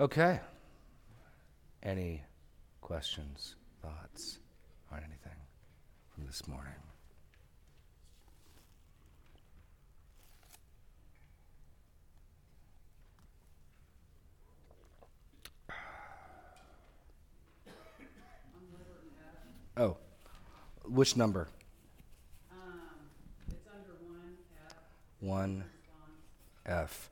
Okay. Any questions, thoughts, or anything from this morning? Oh, which number? It's under 1F. 1F.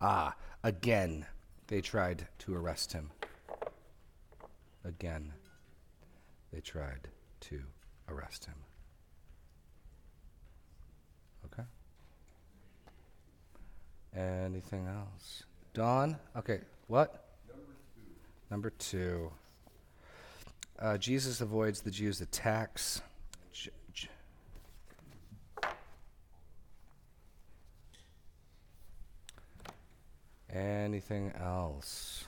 Ah, again, they tried to arrest him. Again, they tried to arrest him. Okay. Anything else? Dawn? Okay, what? Number two. Jesus avoids the Jews' attacks. Anything else?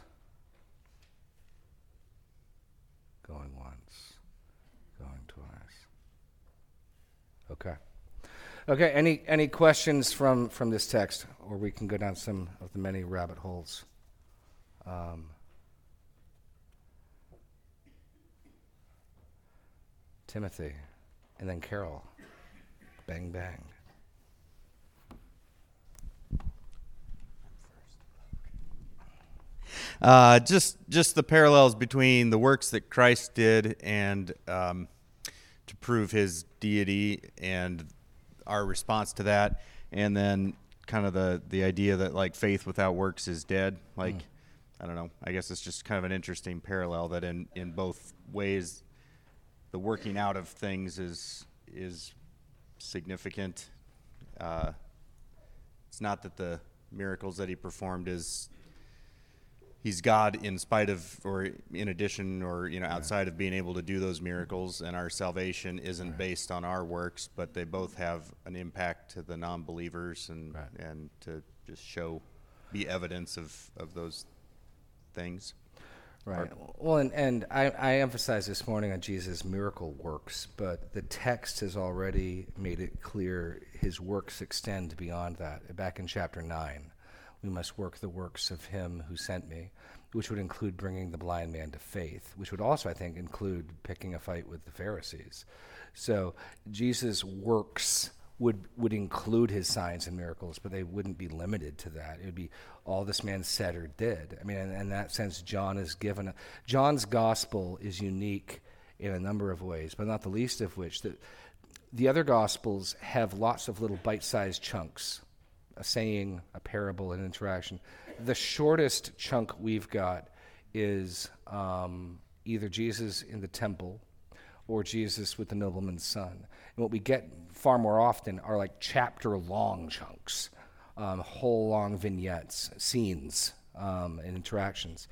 Going once, going twice. Okay. Okay, any questions from this text? Or we can go down some of the many rabbit holes. Timothy, and then Carol. Bang, bang. Just the parallels between the works that Christ did and to prove his deity and our response to that, and then kind of the idea that like faith without works is dead. Like, I don't know. I guess it's just kind of an interesting parallel that in both ways the working out of things is significant. It's not that the miracles that he performed is... He's God in spite of, or in addition, or outside of being able to do those miracles, and our salvation isn't based on our works, but they both have an impact to the non-believers and to just be evidence of those things. Right. Well, and I emphasized this morning on Jesus' miracle works, but the text has already made it clear his works extend beyond that. Back in chapter 9. We must work the works of him who sent me, which would include bringing the blind man to faith, which would also, I think, include picking a fight with the Pharisees. So Jesus' works would include his signs and miracles, but they wouldn't be limited to that. It would be all this man said or did. I mean, in that sense, John's gospel is unique in a number of ways, but not the least of which that the other gospels have lots of little bite-sized chunks. A saying, a parable, an interaction. The shortest chunk we've got is either Jesus in the temple or Jesus with the nobleman's son. And what we get far more often are like chapter-long chunks, whole long vignettes, scenes, and interactions.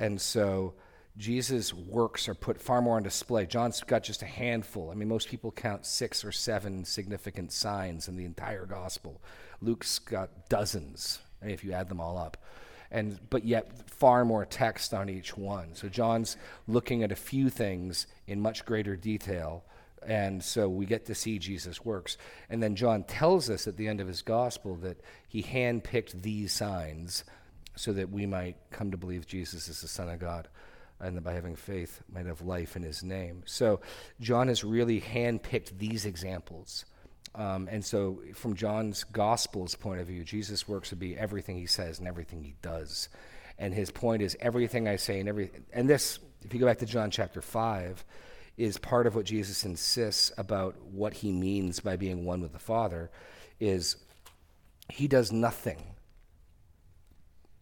And so Jesus' works are put far more on display. John's got just a handful. I mean, most people count 6 or 7 significant signs in the entire gospel. Luke's got dozens, if you add them all up, but yet far more text on each one. So John's looking at a few things in much greater detail, and so we get to see Jesus' works. And then John tells us at the end of his gospel that he handpicked these signs so that we might come to believe Jesus is the Son of God, and that by having faith might have life in his name. So John has really handpicked these examples. And so from John's gospel's point of view, Jesus' works would be everything he says and everything he does. And his point is everything I say and everything. And this, if you go back to John chapter 5, is part of what Jesus insists about what he means by being one with the Father, is he does nothing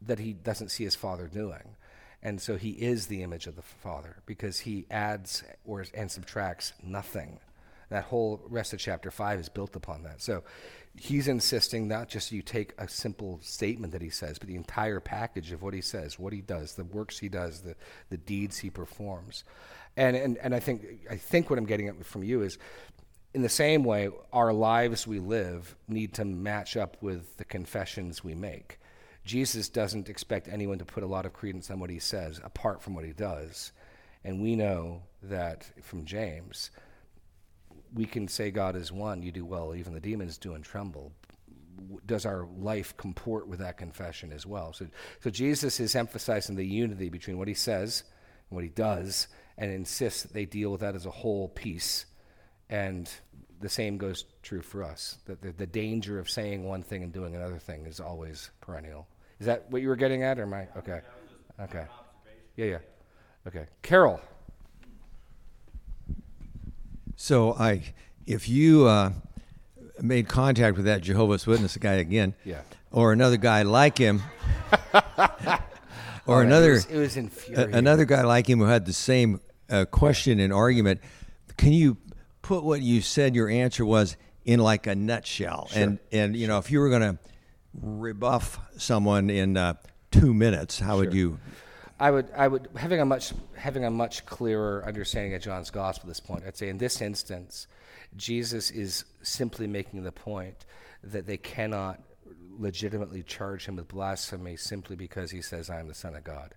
that he doesn't see his Father doing. And so he is the image of the Father because he adds and subtracts nothing. That whole rest of chapter 5 is built upon that. So he's insisting not just you take a simple statement that he says, but the entire package of what he says, what he does, the works he does, the deeds he performs. And I think what I'm getting at from you is, in the same way, our lives we live need to match up with the confessions we make. Jesus doesn't expect anyone to put a lot of credence on what he says apart from what he does. And we know that from James, we can say God is one, you do well, even the demons do and tremble. does our life comport with that confession as well? So Jesus is emphasizing the unity between what he says and what he does, and insists that they deal with that as a whole piece. And the same goes true for us, that the danger of saying one thing and doing another thing is always perennial. Is that what you were getting at, or am I? Okay. Okay. Yeah. Okay. Carol. So if you made contact with that Jehovah's Witness guy again, yeah, or another guy like him, or it was infuriating. Another guy like him who had the same question and argument, can you put what you said your answer was in like a nutshell? Sure. And you know, if you were going to rebuff someone in 2 minutes, how would you? I would having a much clearer understanding of John's gospel at this point. I'd say in this instance, Jesus is simply making the point that they cannot legitimately charge him with blasphemy simply because he says, "I am the Son of God."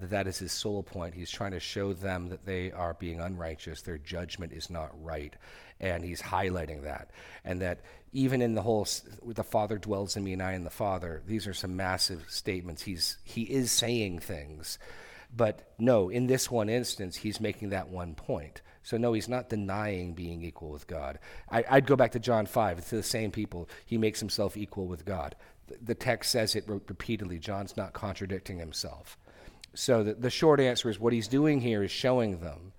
That is his sole point. He's trying to show them that they are being unrighteous. Their judgment is not right, and he's highlighting that. And that even in the whole, the Father dwells in me and I in the Father, these are some massive statements. He is saying things, but no, in this one instance, he's making that one point. So no, he's not denying being equal with God. I'd go back to John 5, it's to the same people. He makes himself equal with God. The text says it repeatedly. John's not contradicting himself. So the short answer is what he's doing here is showing them,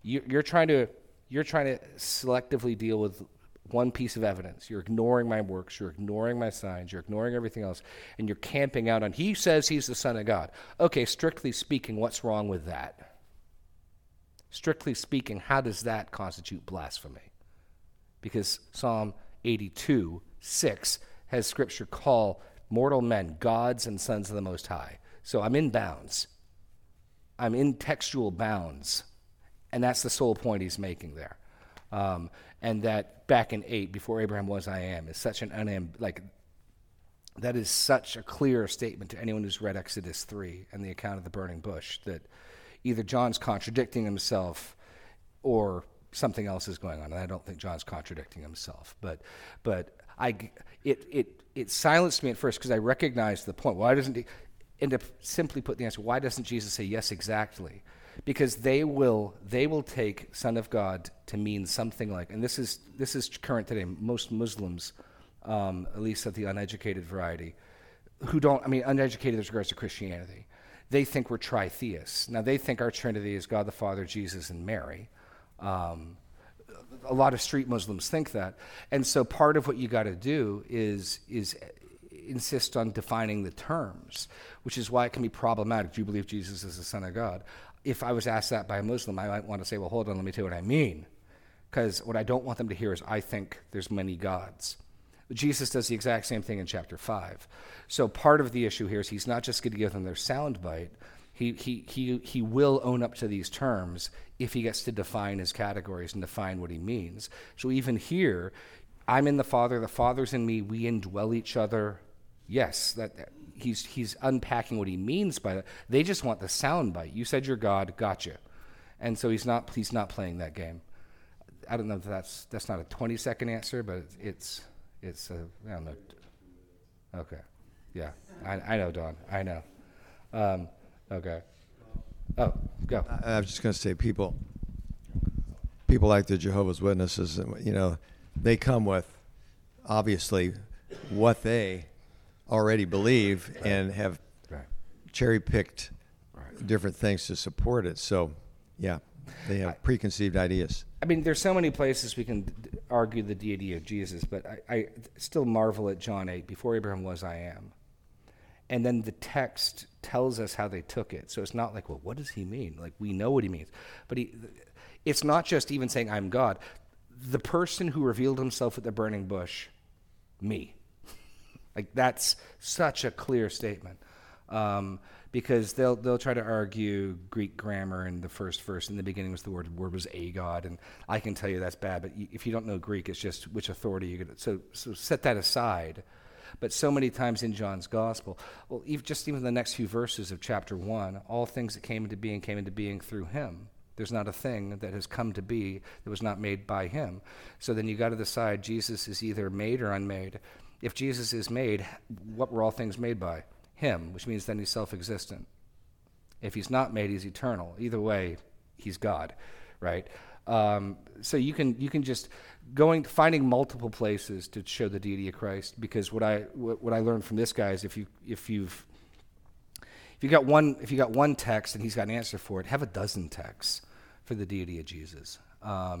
you're trying to selectively deal with one piece of evidence. You're ignoring my works, you're ignoring my signs, you're ignoring everything else, and you're camping out on, he says he's the Son of God. Okay, strictly speaking, what's wrong with that? Strictly speaking, how does that constitute blasphemy? Because Psalm 82:6 has scripture call mortal men gods and sons of the Most High. So I'm in bounds. I'm in textual bounds. And that's the sole point he's making there. And that back in 8, before Abraham was, I am, is such an that is such a clear statement to anyone who's read Exodus 3 and the account of the burning bush, that either John's contradicting himself or something else is going on. And I don't think John's contradicting himself. But it silenced me at first because I recognized the point. Why doesn't he... And to simply put the answer, why doesn't Jesus say yes exactly? Because they will take Son of God to mean something like, and this is current today, most Muslims, at least of the uneducated variety, uneducated as regards to Christianity, they think we're tritheists. Now they think our Trinity is God the Father, Jesus, and Mary. A lot of street Muslims think that. And so part of what you got to do is insist on defining the terms, which is why it can be problematic. Do you believe Jesus is the Son of God? If I was asked that by a Muslim, I might want to say, well, hold on, let me tell you what I mean. Because what I don't want them to hear is I think there's many gods. Jesus does the exact same thing in chapter 5. So part of the issue here is he's not just going to give them their soundbite. He will own up to these terms if he gets to define his categories and define what he means. So even here, I'm in the Father, the Father's in me, we indwell each other. Yes, that he's unpacking what he means by that. They just want the soundbite. You said you're God, gotcha. And so he's not playing that game. I don't know if that's not a 20-second answer, but it's a, I don't know. Okay, yeah, I know, Don, I know. Okay. Oh, go. I was just going to say people like the Jehovah's Witnesses, you know, they come with obviously what they already believe, right, and have, right, cherry-picked, right, different things to support it. So, yeah, they have preconceived ideas. I mean, there's so many places we can argue the deity of Jesus, but I still marvel at John 8, before Abraham was, I am. And then the text tells us how they took it. So it's not like, well, what does he mean? Like, we know what he means. But it's not just even saying, I'm God. The person who revealed himself at the burning bush, me. Like, that's such a clear statement, because they'll try to argue Greek grammar in the first verse. In the beginning was the word. The word was a God, and I can tell you that's bad. But if you don't know Greek, it's just which authority you get. So set that aside. But so many times in John's gospel, well, even the next few verses of chapter 1, all things that came into being through him. There's not a thing that has come to be that was not made by him. So then you got to decide Jesus is either made or unmade. If Jesus is made, what were all things made by? Him, which means then he's self-existent. If he's not made, he's eternal. Either way, he's God, right? So you can just finding multiple places to show the deity of Christ, because what I learned from this guy is if you got one text and he's got an answer for it, have a dozen texts for the deity of Jesus,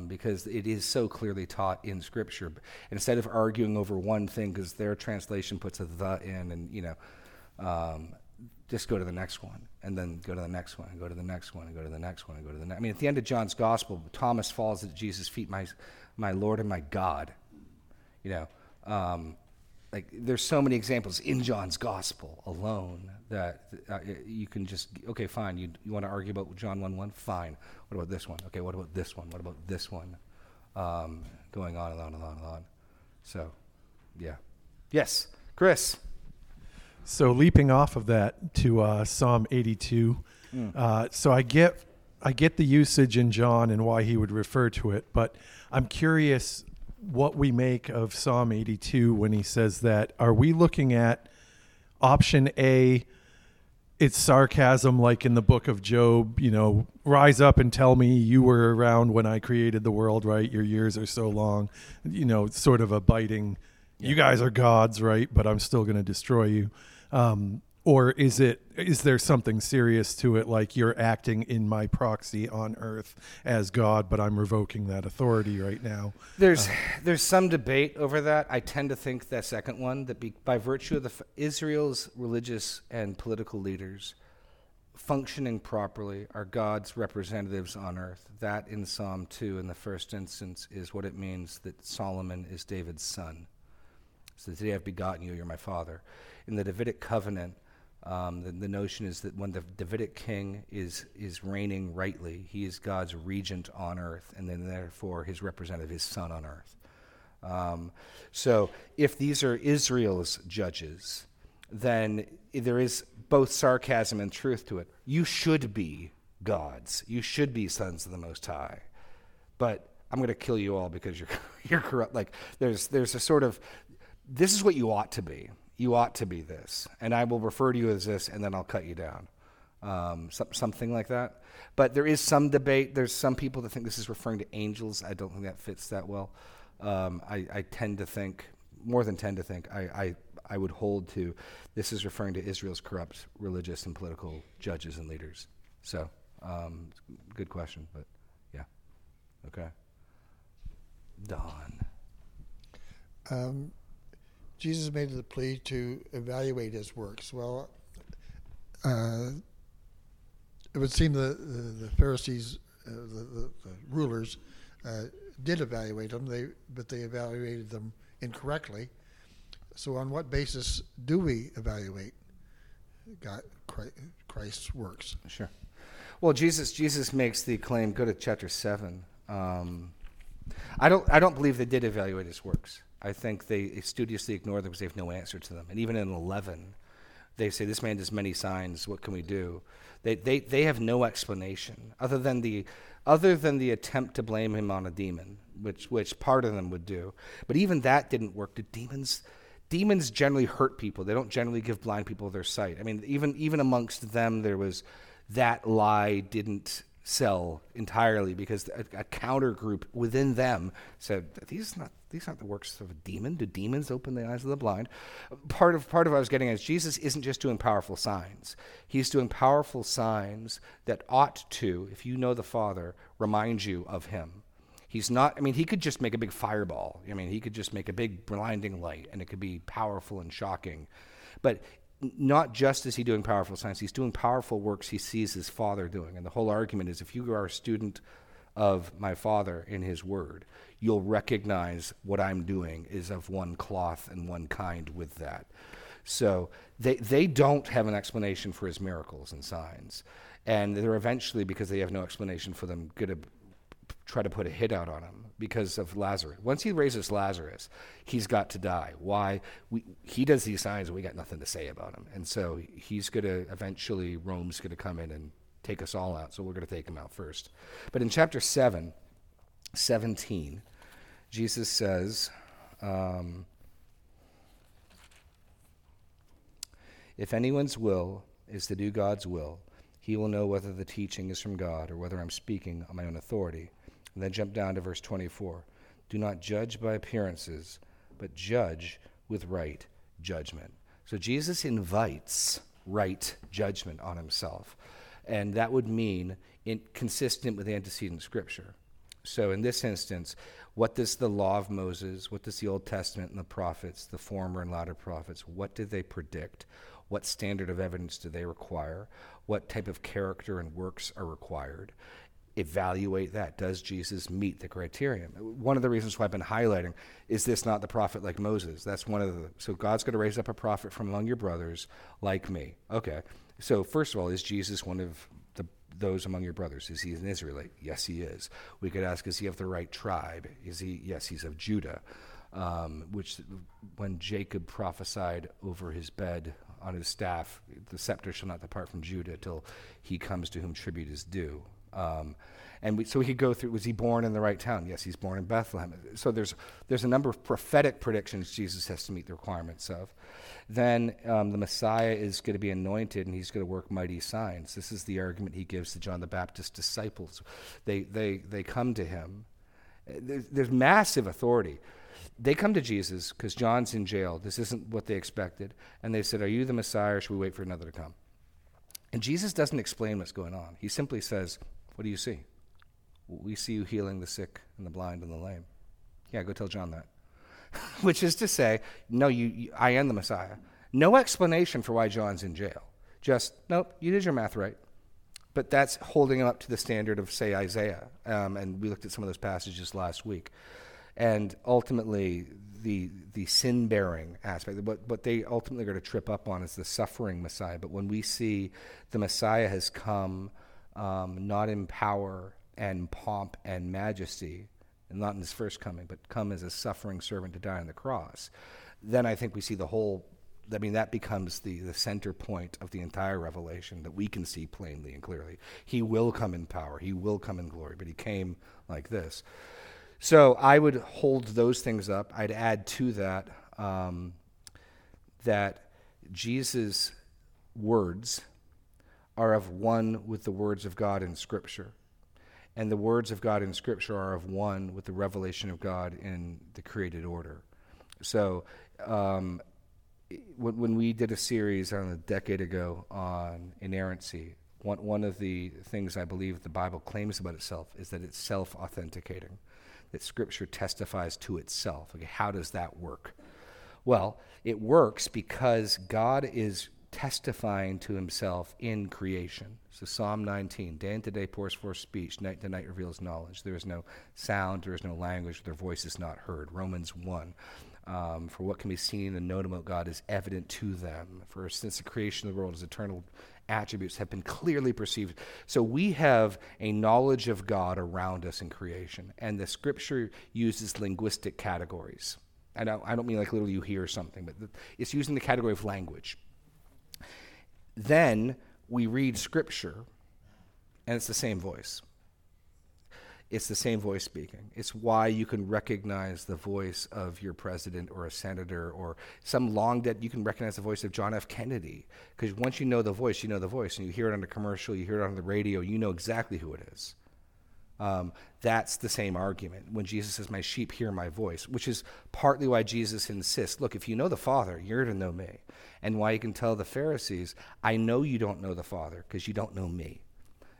because it is so clearly taught in Scripture. Instead of arguing over one thing because their translation puts a "the" in, and just go to the next one, and then go to the next one, and go to the next one, and go to the next one, and go to the next. I mean, at the end of John's gospel, Thomas falls at Jesus' feet, my Lord and my God. Like there's so many examples in John's gospel alone that you can just, okay, fine. You want to argue about John 1:1? Fine. What about this one? Okay, what about this one? What about this one? Going on and on and on and on. So, yeah. Yes, Chris. So leaping off of that to Psalm 82, so I get the usage in John and why he would refer to it, but I'm curious what we make of Psalm 82 when he says that. Are we looking at option A, it's sarcasm like in the book of Job, rise up and tell me you were around when I created the world, right? Your years are so long, sort of a biting, you guys are gods, right? But I'm still going to destroy you. Or is there something serious to it? Like you're acting in my proxy on earth as God, but I'm revoking that authority right now. There's some debate over that. I tend to think that second one, that by virtue of Israel's religious and political leaders functioning properly are God's representatives on earth. That in Psalm 2 in the first instance is what it means that Solomon is David's son. So today I've begotten you, you're my father. In the Davidic Covenant, the notion is that when the Davidic king is reigning rightly, he is God's regent on earth, and then therefore his representative, his son on earth. So if these are Israel's judges, then there is both sarcasm and truth to it. You should be gods. You should be sons of the Most High. But I'm going to kill you all because you're corrupt. Like there's a sort of, this is what you ought to be. You ought to be this, and I will refer to you as this, and then I'll cut you down. Something like that. But there is some debate. There's some people that think this is referring to angels. I don't think that fits that well. I tend to think, more than tend to think, I would hold to this is referring to Israel's corrupt religious and political judges and leaders. So, good question, but yeah. Okay. Don. Jesus made the plea to evaluate his works. Well, it would seem the Pharisees, the rulers, did evaluate them, but they evaluated them incorrectly. So on what basis do we evaluate God, Christ's works? Sure. Well, Jesus makes the claim, go to chapter 7. I don't believe they did evaluate his works. I think they studiously ignore them because they have no answer to them. And even in 11, they say, this man does many signs, what can we do? They have no explanation other than the attempt to blame him on a demon, which part of them would do. But even that didn't work. Demons generally hurt people. They don't generally give blind people their sight. I mean, even amongst them, there was that lie didn't sell entirely because a counter group within them said, these aren't the works of a demon. Do demons open the eyes of the blind? Part of what I was getting at is Jesus isn't just doing powerful signs. He's doing powerful signs that ought to, if you know the Father, remind you of him. He's not, he could just make a big fireball. He could just make a big blinding light and it could be powerful and shocking. But not just is he doing powerful signs, he's doing powerful works he sees his Father doing. And the whole argument is if you are a student of my Father in his word, you'll recognize what I'm doing is of one cloth and one kind with that. So they don't have an explanation for his miracles and signs. And they're eventually, because they have no explanation for them, going to try to put a hit out on him because of Lazarus. Once he raises Lazarus, he's got to die. Why? He does these signs and we got nothing to say about him. And so he's going to eventually, Rome's going to come in and take us all out. So we're going to take him out first. But in chapter 17, Jesus says, If anyone's will is to do God's will, he will know whether the teaching is from God or whether I'm speaking on my own authority. And then jump down to verse 24. Do not judge by appearances, but judge with right judgment. So Jesus invites right judgment on himself. And that would mean consistent with antecedent scripture. So in this instance, what does the law of Moses, what does the Old Testament and the prophets, the former and latter prophets, what did they predict? What standard of evidence do they require? What type of character and works are required? Evaluate that. Does Jesus meet the criterion? One of the reasons why I've been highlighting, is this not the prophet like Moses? That's one of the, so God's going to raise up a prophet from among your brothers like me. Okay, so first of all, is Jesus one of those among your brothers? Is he an Israelite? Yes, he is. We could ask, is he of the right tribe? Is he? Yes, he's of Judah, which when Jacob prophesied over his bed on his staff, the scepter shall not depart from Judah till he comes to whom tribute is due. So we could go through, was he born in the right town? Yes, he's born in Bethlehem. So there's a number of prophetic predictions Jesus has to meet the requirements of. Then the Messiah is going to be anointed, and he's going to work mighty signs. This is the argument he gives to John the Baptist's disciples. They come to him. There's massive authority. They come to Jesus because John's in jail. This isn't what they expected. And they said, are you the Messiah, or should we wait for another to come? And Jesus doesn't explain what's going on. He simply says, what do you see? We see you healing the sick and the blind and the lame. Yeah, go tell John that. Which is to say, no, I am the Messiah. No explanation for why John's in jail. Just, nope, you did your math right. But that's holding him up to the standard of, say, Isaiah. And we looked at some of those passages last week. And ultimately, the sin-bearing aspect, what they ultimately are going to trip up on is the suffering Messiah. But when we see the Messiah has come not in power and pomp and majesty, and not in his first coming, but come as a suffering servant to die on the cross, then I think we see the whole, I mean, that becomes the center point of the entire revelation that we can see plainly and clearly. He will come in power, he will come in glory, but he came like this. So I would hold those things up. I'd add to that that Jesus' words are of one with the words of God in Scripture. And the words of God in Scripture are of one with the revelation of God in the created order. So when we did a series a decade ago on inerrancy, one of the things I believe the Bible claims about itself is that it's self-authenticating, that Scripture testifies to itself. Okay, how does that work? Well, it works because God is testifying to himself in creation. So Psalm 19, day unto day pours forth speech, night to night reveals knowledge. There is no sound, there is no language, their voice is not heard. Romans 1, for what can be seen and known about God is evident to them. For since the creation of the world, his eternal attributes have been clearly perceived. So we have a knowledge of God around us in creation, and the Scripture uses linguistic categories. And I don't mean like literally you hear something, but it's using the category of language. Then we read Scripture, and it's the same voice. It's the same voice speaking. It's why you can recognize the voice of your president or a senator or some long dead, you can recognize the voice of John F. Kennedy. Because once you know the voice, and you hear it on a commercial, you hear it on the radio, you know exactly who it is. That's the same argument. When Jesus says, my sheep hear my voice, which is partly why Jesus insists, look, if you know the Father, you're to know me. And why he can tell the Pharisees, I know you don't know the Father because you don't know me.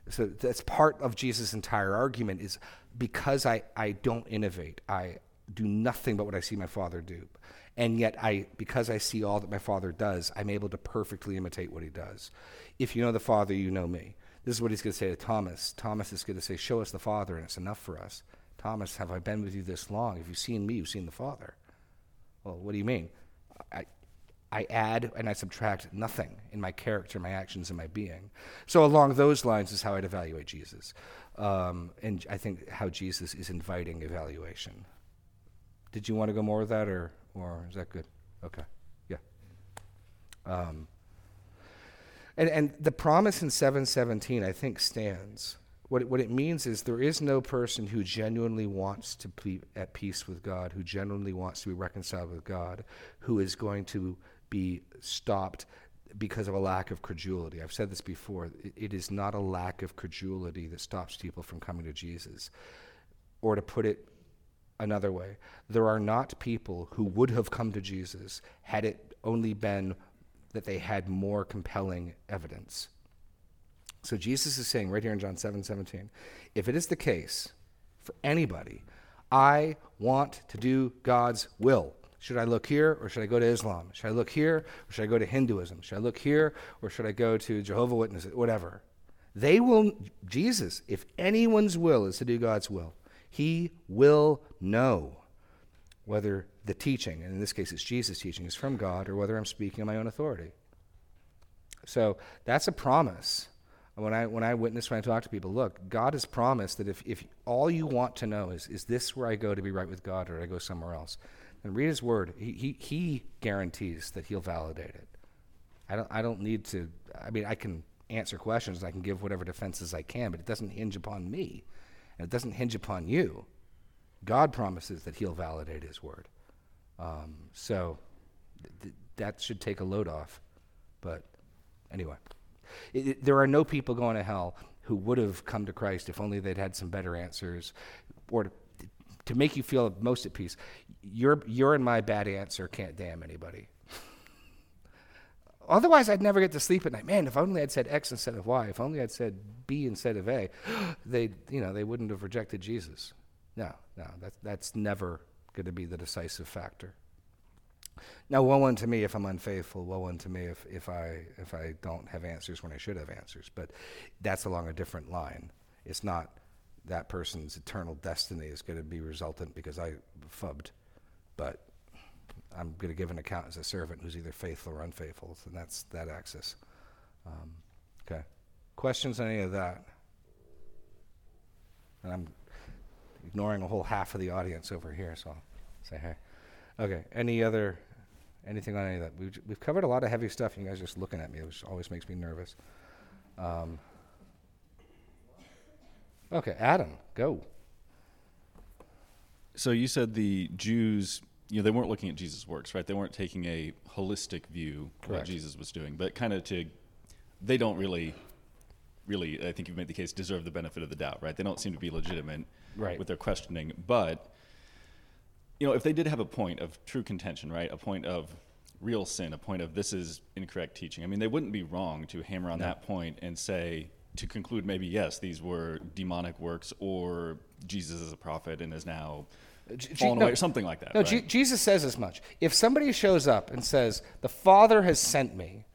So that's part of Jesus' entire argument is because I don't innovate, I do nothing but what I see my Father do. And yet because I see all that my Father does, I'm able to perfectly imitate what he does. If you know the Father, you know me. This is what he's going to say to Thomas. Thomas is going to say, show us the Father and it's enough for us. Thomas, have I been with you this long? If you've seen me, you've seen the Father. Well, what do you mean? I add and I subtract nothing in my character, my actions, and my being. So along those lines is how I'd evaluate Jesus. And I think how Jesus is inviting evaluation. Did you want to go more with that or is that good? Okay, yeah. And the promise in 7:17, I think, stands. What it means is there is no person who genuinely wants to be at peace with God, who genuinely wants to be reconciled with God, who is going to be stopped because of a lack of credulity. I've said this before. It is not a lack of credulity that stops people from coming to Jesus. Or to put it another way, there are not people who would have come to Jesus had it only been that they had more compelling evidence. So Jesus is saying right here in John 7:17, if it is the case for anybody, I want to do God's will. Should I look here or should I go to Islam? Should I look here or should I go to Hinduism? Should I look here or should I go to Jehovah's Witnesses? Whatever. Jesus, if anyone's will is to do God's will, he will know whether the teaching, and in this case it's Jesus' teaching, is from God or whether I'm speaking on my own authority. So that's a promise. When I talk to people, look, God has promised that if all you want to know is this where I go to be right with God or I go somewhere else, then read his word. He guarantees that he'll validate it. I don't need to, I mean, I can answer questions and I can give whatever defenses I can, but it doesn't hinge upon me and it doesn't hinge upon you. God promises that he'll validate his word. So that should take a load off. But anyway. There are no people going to hell who would have come to Christ if only they'd had some better answers, or to make you feel most at peace. Your and my bad answer can't damn anybody. Otherwise, I'd never get to sleep at night. Man, if only I'd said X instead of Y. If only I'd said B instead of A. They wouldn't have rejected Jesus. No, that's never going to be the decisive factor. Now, woe unto me if I'm unfaithful. Woe unto me if I don't have answers when I should have answers. But that's along a different line. It's not that person's eternal destiny is going to be resultant because I fubbed. But I'm going to give an account as a servant who's either faithful or unfaithful. And that's that axis. Okay. Questions on any of that? And I'm ignoring a whole half of the audience over here, so I'll say hey. Okay, anything on any of that? We've covered a lot of heavy stuff, and you guys are just looking at me, which always makes me nervous. Okay, Adam, go. So you said the Jews, they weren't looking at Jesus' works, right? They weren't taking a holistic view of what Jesus was doing, but kind of they don't really, I think you've made the case, deserve the benefit of the doubt, right? They don't seem to be legitimate with their questioning, but... if they did have a point of true contention, right, a point of real sin, a point of this is incorrect teaching, I mean, they wouldn't be wrong to hammer on that point and say, to conclude maybe, yes, these were demonic works or Jesus is a prophet and is now fallen away or something like that. No, right? Jesus says as much. If somebody shows up and says, the Father has sent me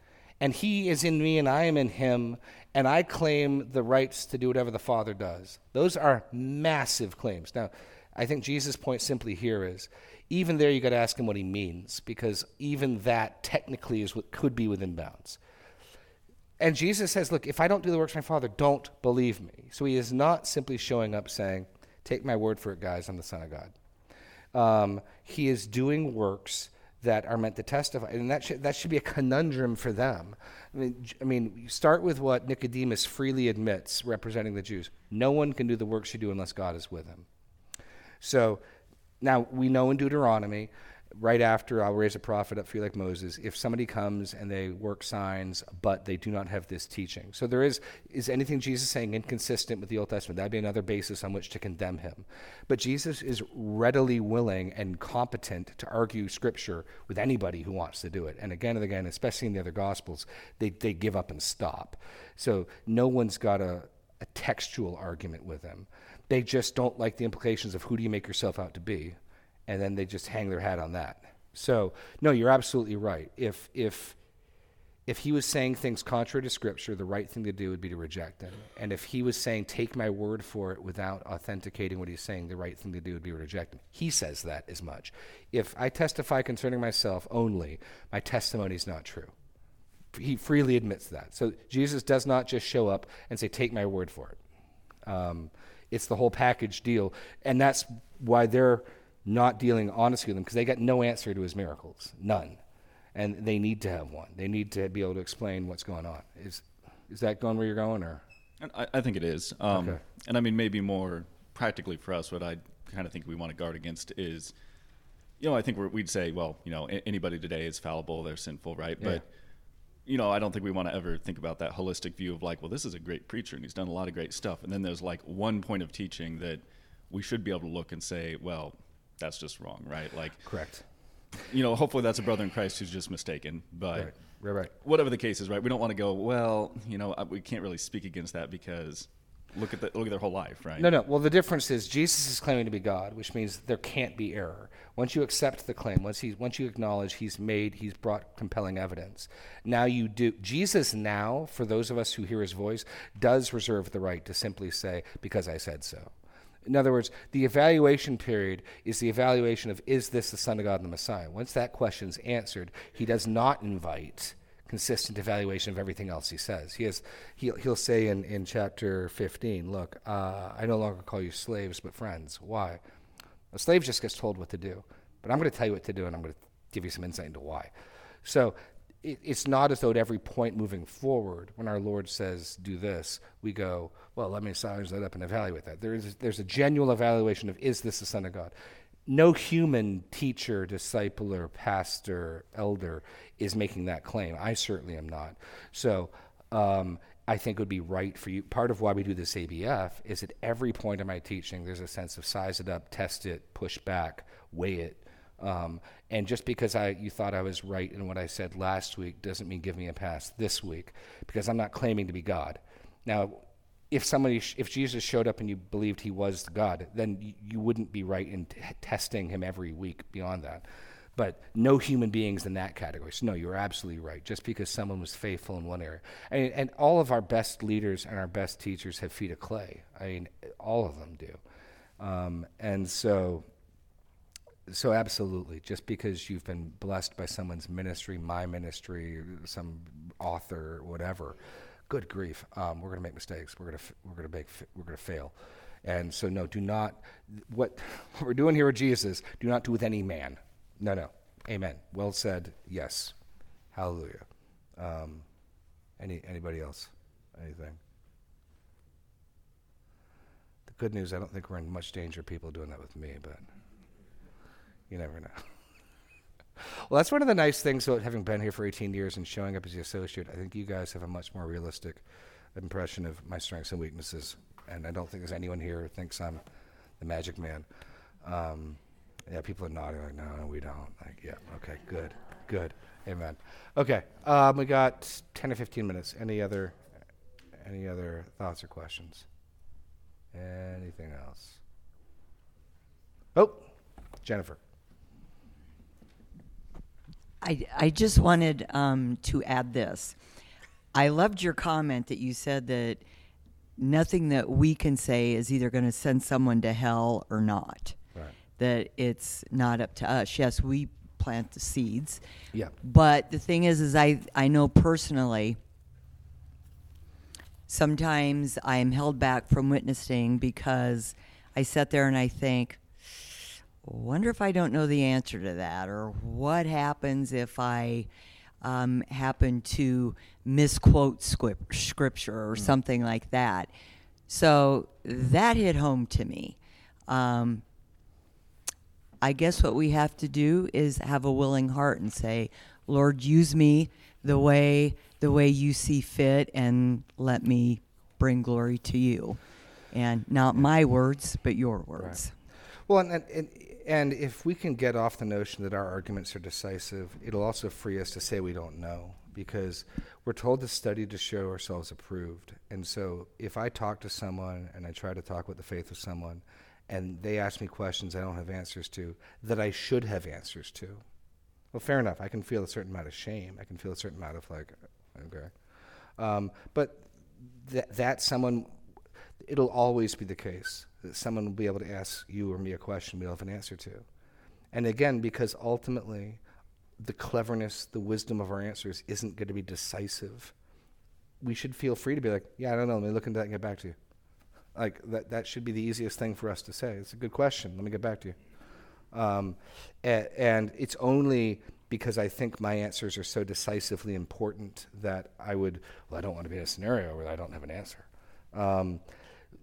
and he is in me and I am in him and I claim the rights to do whatever the Father does, those are massive claims. Now, I think Jesus' point simply here is, even there you got to ask him what he means, because even that technically is what could be within bounds. And Jesus says, look, if I don't do the works of my Father, don't believe me. So he is not simply showing up saying, take my word for it, guys, I'm the Son of God. He is doing works that are meant to testify, and that should be a conundrum for them. I mean, start with what Nicodemus freely admits, representing the Jews. No one can do the works you do unless God is with him. So now we know in Deuteronomy, right after I'll raise a prophet up for you like Moses, if somebody comes and they work signs, but they do not have this teaching. So there is anything Jesus is saying inconsistent with the Old Testament? That'd be another basis on which to condemn him. But Jesus is readily willing and competent to argue Scripture with anybody who wants to do it. And again, especially in the other Gospels, they give up and stop. So no one's got a textual argument with him. They just don't like the implications of who do you make yourself out to be, and then they just hang their hat on that. So, no, you're absolutely right. If he was saying things contrary to Scripture, the right thing to do would be to reject him. And if he was saying, take my word for it without authenticating what he's saying, the right thing to do would be to reject him. He says that as much. If I testify concerning myself only, my testimony is not true. He freely admits that. So Jesus does not just show up and say, take my word for it. It's the whole package deal, and that's why they're not dealing honestly with him, because they got no answer to his miracles, none, and they need to have one. They need to be able to explain what's going on. Is that going where you're going, or? I think it is, okay. And I mean maybe more practically for us, what I kind of think we want to guard against is, I think we'd say, well, anybody today is fallible, they're sinful, right? Yeah. But you know, I don't think we want to ever think about that holistic view of like, well, this is a great preacher and he's done a lot of great stuff. And then there's like one point of teaching that we should be able to look and say, well, that's just wrong, right? Like, correct. You know, hopefully that's a brother in Christ who's just mistaken, but right. Whatever the case is, right? We don't want to go, well, you know, we can't really speak against that because look at their whole life, right? No. Well, the difference is Jesus is claiming to be God, which means there can't be error. Once you accept the claim, once you acknowledge he's brought compelling evidence. Now you do. Jesus now, for those of us who hear his voice, does reserve the right to simply say, because I said so. In other words, the evaluation period is the evaluation of, is this the Son of God and the Messiah? Once that question's answered, he does not invite consistent evaluation of everything else he says. He'll say in chapter 15, look, I no longer call you slaves but friends. Why? A slave just gets told what to do, but I'm going to tell you what to do, and I'm going to give you some insight into why. So it's not as though at every point moving forward, when our Lord says, do this, we go, well, let me size that up and evaluate that. There's a genuine evaluation of, is this the Son of God? No human teacher, discipler, pastor, elder is making that claim. I certainly am not. So I think it would be right for you. Part of why we do this ABF is at every point of my teaching, there's a sense of size it up, test it, push back, weigh it. And just because you thought I was right in what I said last week doesn't mean give me a pass this week, because I'm not claiming to be God. Now, if Jesus showed up and you believed he was God, then you wouldn't be right in testing him every week beyond that. But no human beings in that category. So no, you're absolutely right. Just because someone was faithful in one area. And all of our best leaders and our best teachers have feet of clay. I mean, all of them do. So absolutely, just because you've been blessed by someone's ministry, my ministry, some author, whatever, good grief, we're going to make mistakes. We're going to fail. And so, no, do not. What we're doing here with Jesus, do not do with any man. No. Amen. Well said. Yes. Hallelujah. Anybody else? Anything? The good news, I don't think we're in much danger of people doing that with me, but. You never know. Well, that's one of the nice things about having been here for 18 years and showing up as the associate. I think you guys have a much more realistic impression of my strengths and weaknesses, and I don't think there's anyone here who thinks I'm the magic man. Yeah, people are nodding like, no, we don't. Like, yeah, okay, good, amen. Okay, we got 10 or 15 minutes. Any other thoughts or questions? Anything else? Oh, Jennifer. I just wanted to add this. I loved your comment that you said that nothing that we can say is either going to send someone to hell or not. Right. That it's not up to us. Yes, we plant the seeds. Yeah. But the thing is I know personally, sometimes I am held back from witnessing because I sit there and I think, wonder if I don't know the answer to that, or what happens if I happen to misquote scripture or something like that. So that hit home to me. I guess what we have to do is have a willing heart and say, Lord, use me the way you see fit, and let me bring glory to you. And not my words, but your words. Right. Well, and if we can get off the notion that our arguments are decisive, it'll also free us to say we don't know, because we're told to study to show ourselves approved. And so if I talk to someone and I try to talk with the faith of someone and they ask me questions I don't have answers to, that I should have answers to, well, fair enough. I can feel a certain amount of shame. I can feel a certain amount of like, okay. But that someone, it'll always be the case that someone will be able to ask you or me a question we'll have an answer to. And again, because ultimately the cleverness, the wisdom of our answers isn't going to be decisive, we should feel free to be like, yeah, I don't know, let me look into that and get back to you. Like that should be the easiest thing for us to say. It's a good question, let me get back to you. And it's only because I think my answers are so decisively important that I don't want to be in a scenario where I don't have an answer.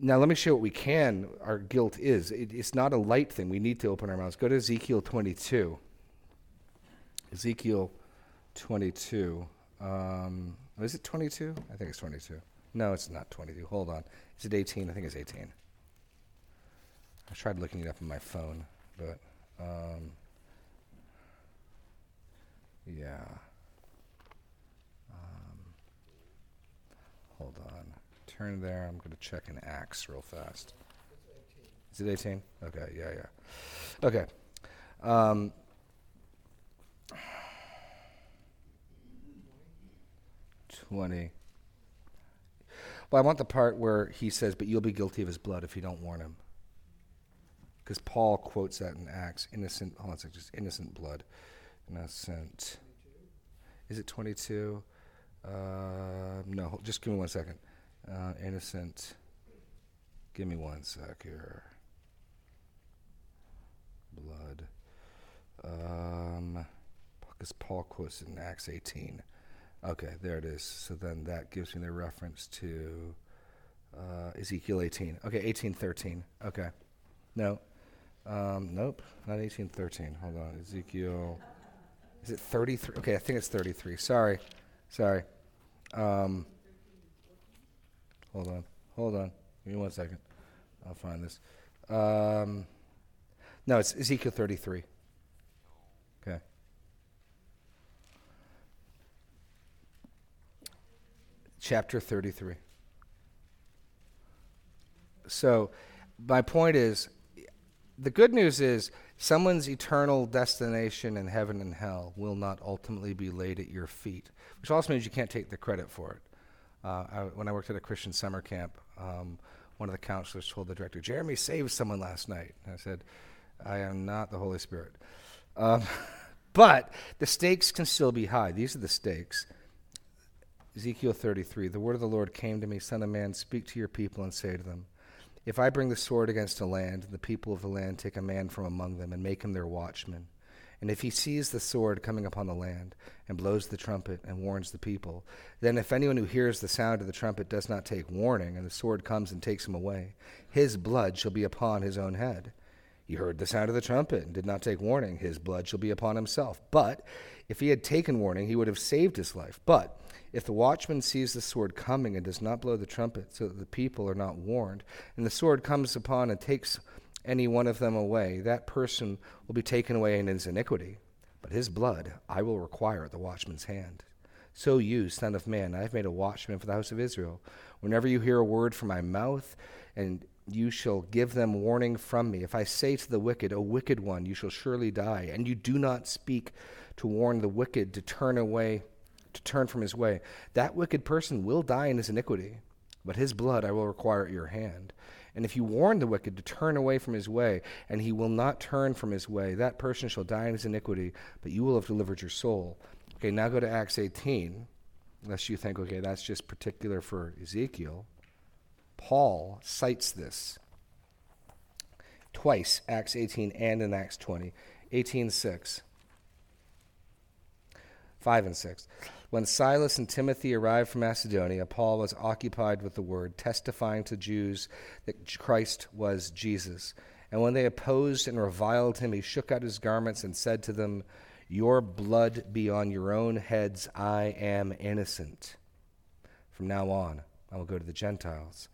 Now, let me show what we can. Our guilt is. It's not a light thing. We need to open our mouths. Go to Ezekiel 22. Is it 22? I think it's 22. No, it's not 22. Hold on. Is it 18? I think it's 18. I tried looking it up on my phone, but yeah. Hold on. Turn there. I'm going to check in Acts real fast. Is it 18? Okay, yeah. Okay. Well, I want the part where he says, but you'll be guilty of his blood if you don't warn him. Because Paul quotes that in Acts. Innocent, hold on a second, just innocent blood. Innocent. Is it 22? No, just give me 1 second. Innocent. Give me 1 sec here. Blood. Because Paul quotes it in Acts 18. Okay, there it is. So then that gives me the reference to Ezekiel 18. Okay, 18:13. Okay. No. Nope, not 18:13. Hold on. Ezekiel. Is it 33? Okay, I think it's 33. Sorry. Hold on. Give me 1 second. I'll find this. No, it's Ezekiel 33. Okay. Chapter 33. So my point is, the good news is someone's eternal destination in heaven and hell will not ultimately be laid at your feet, which also means you can't take the credit for it. When I worked at a Christian summer camp, one of the counselors told the director, Jeremy saved someone last night. And I said, I am not the Holy Spirit. But the stakes can still be high. These are the stakes. Ezekiel 33, the word of the Lord came to me, Son of man, speak to your people and say to them, if I bring the sword against a land, the people of the land take a man from among them and make him their watchman. And if he sees the sword coming upon the land and blows the trumpet and warns the people, then if anyone who hears the sound of the trumpet does not take warning and the sword comes and takes him away, his blood shall be upon his own head. He heard the sound of the trumpet and did not take warning. His blood shall be upon himself. But if he had taken warning, he would have saved his life. But if the watchman sees the sword coming and does not blow the trumpet so that the people are not warned, and the sword comes upon and takes any one of them away, that person will be taken away in his iniquity. But his blood I will require at the watchman's hand. So you, Son of Man, I have made a watchman for the house of Israel. Whenever you hear a word from my mouth, and you shall give them warning from me. If I say to the wicked, O wicked one, you shall surely die, and you do not speak to warn the wicked to turn from his way, that wicked person will die in his iniquity, but his blood I will require at your hand. And if you warn the wicked to turn away from his way, and he will not turn from his way, that person shall die in his iniquity, but you will have delivered your soul. Okay, now go to Acts 18, unless you think, okay, that's just particular for Ezekiel. Paul cites this twice, Acts 18 and in Acts 20, 18:6, 5 and 6. When Silas and Timothy arrived from Macedonia, Paul was occupied with the word, testifying to Jews that Christ was Jesus. And when they opposed and reviled him, he shook out his garments and said to them, "Your blood be on your own heads, I am innocent. From now on, I will go to the Gentiles."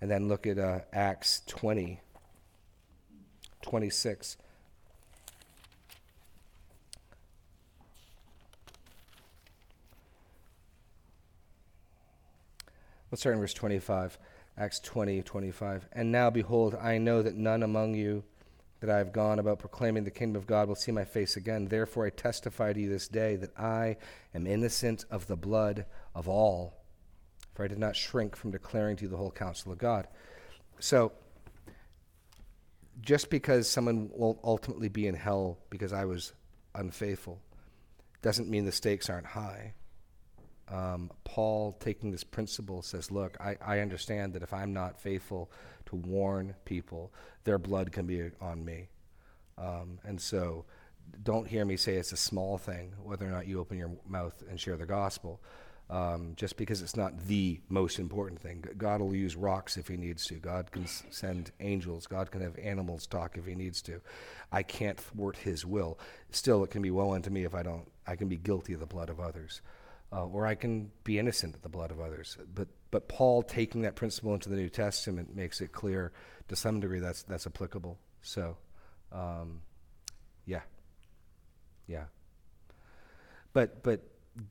And then look at Acts 20, 26. Let's start in verse 25, Acts 20, 25. And now, behold, I know that none among you that I have gone about proclaiming the kingdom of God will see my face again. Therefore, I testify to you this day that I am innocent of the blood of all. For I did not shrink from declaring to you the whole counsel of God. So, just because someone will ultimately be in hell because I was unfaithful doesn't mean the stakes aren't high. Paul, taking this principle, says, look, I understand that if I'm not faithful to warn people, their blood can be on me. And so, don't hear me say it's a small thing, whether or not you open your mouth and share the gospel. Just because it's not the most important thing. God will use rocks if he needs to. God can send angels. God can have animals talk if he needs to. I can't thwart his will. Still, it can be woe unto me if I don't. I can be guilty of the blood of others. or I can be innocent of the blood of others. But Paul, taking that principle into the New Testament, makes it clear to some degree that's applicable. So, yeah. But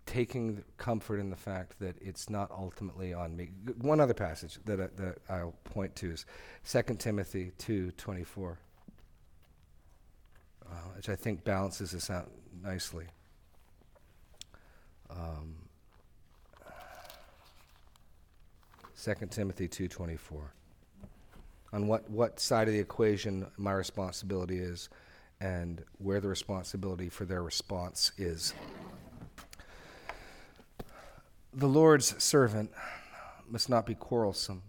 taking comfort in the fact that it's not ultimately on me. One other passage that I'll point to is 2 Timothy 2:24, which I think balances this out nicely. Second Timothy 2:24. On what side of the equation my responsibility is, and where the responsibility for their response is. The Lord's servant must not be quarrelsome,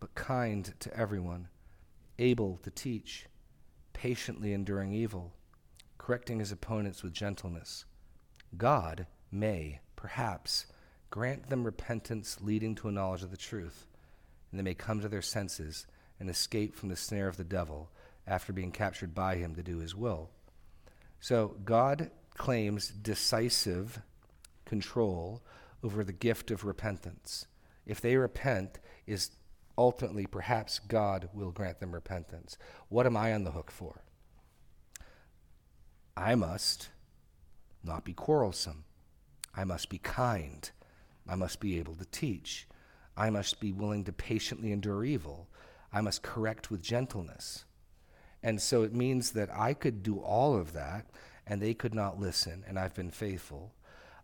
but kind to everyone, able to teach, patiently enduring evil, correcting his opponents with gentleness. God may, perhaps, grant them repentance leading to a knowledge of the truth, and they may come to their senses and escape from the snare of the devil after being captured by him to do his will. So God claims decisive control over the gift of repentance. If they repent, is ultimately perhaps God will grant them repentance. What am I on the hook for? I must not be quarrelsome. I must be kind. I must be able to teach. I must be willing to patiently endure evil. I must correct with gentleness. And so it means that I could do all of that, and they could not listen, and I've been faithful.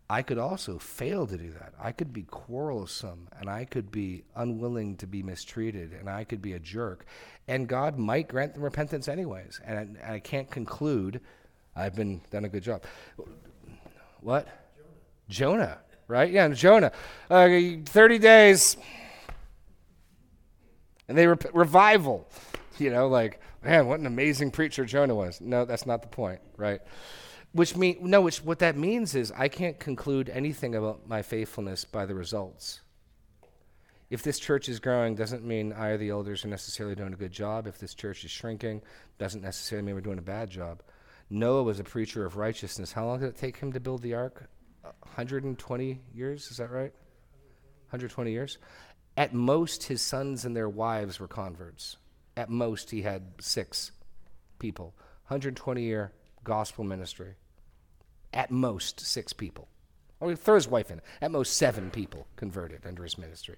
I could also fail to do that. I could be quarrelsome, and I could be unwilling to be mistreated, and I could be a jerk. And God might grant them repentance anyways, and I can't conclude I've been done a good job. What? Jonah, right? Yeah, Jonah. 30 days. And they revival. You know, like, man, what an amazing preacher Jonah was. No, that's not the point, right? What that means is I can't conclude anything about my faithfulness by the results. If this church is growing, doesn't mean I or the elders are necessarily doing a good job. If this church is shrinking, doesn't necessarily mean we're doing a bad job. Noah was a preacher of righteousness. How long did it take him to build the ark? 120 years, is that right? 120 years. At most, his sons and their wives were converts. At most, he had 6 people. 120-year gospel ministry. At most, 6 people. Or he threw his wife in. At most, 7 people converted under his ministry.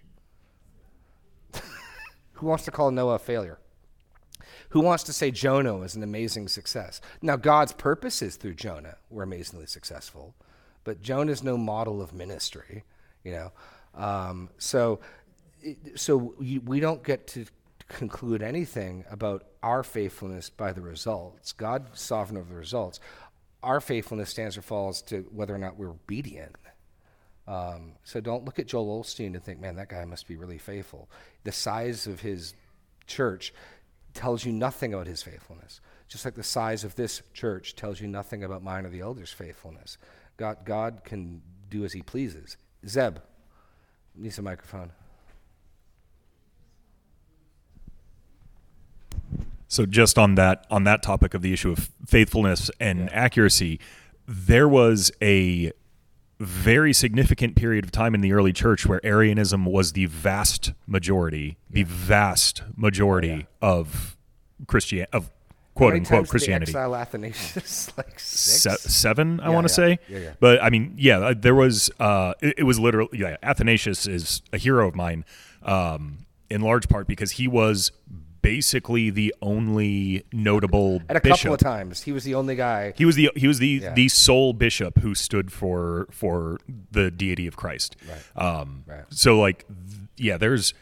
Who wants to call Noah a failure? Who wants to say Jonah was an amazing success? Now, God's purposes through Jonah were amazingly successful. But Jonah's no model of ministry, you know. So we don't get to conclude anything about our faithfulness by the results. God's sovereign over the results. Our faithfulness stands or falls to whether or not we're obedient. So don't look at Joel Olsteen and think, man, that guy must be really faithful. The size of his church tells you nothing about his faithfulness. Just like the size of this church tells you nothing about mine or the elders' faithfulness. God can do as he pleases. Zeb, needs a microphone. So just on that topic of the issue of faithfulness and accuracy, there was a very significant period of time in the early church where Arianism was the vast majority, of Christian of quote unquote Christianity. Did they exile Athanasius? Like 7, I want to say. Yeah. But I mean, there was, it was literally, Athanasius is a hero of mine in large part because he was basically the only notable bishop. At a couple of times, he was the only guy. He was the sole bishop who stood for the deity of Christ. Right. So like, there's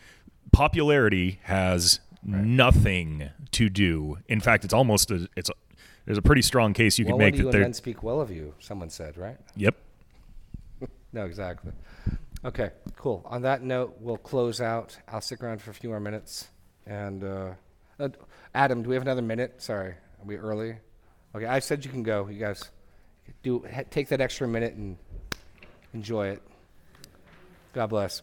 popularity has nothing to do. In fact, it's almost there's a pretty strong case you could make that there. Men speak well of you, someone said, right? Yep. No, exactly. Okay, cool. On that note, we'll close out. I'll stick around for a few more minutes. And Adam, do we have another minute? Sorry, are we early? Okay, I said you can go. You guys take that extra minute and enjoy it. God bless.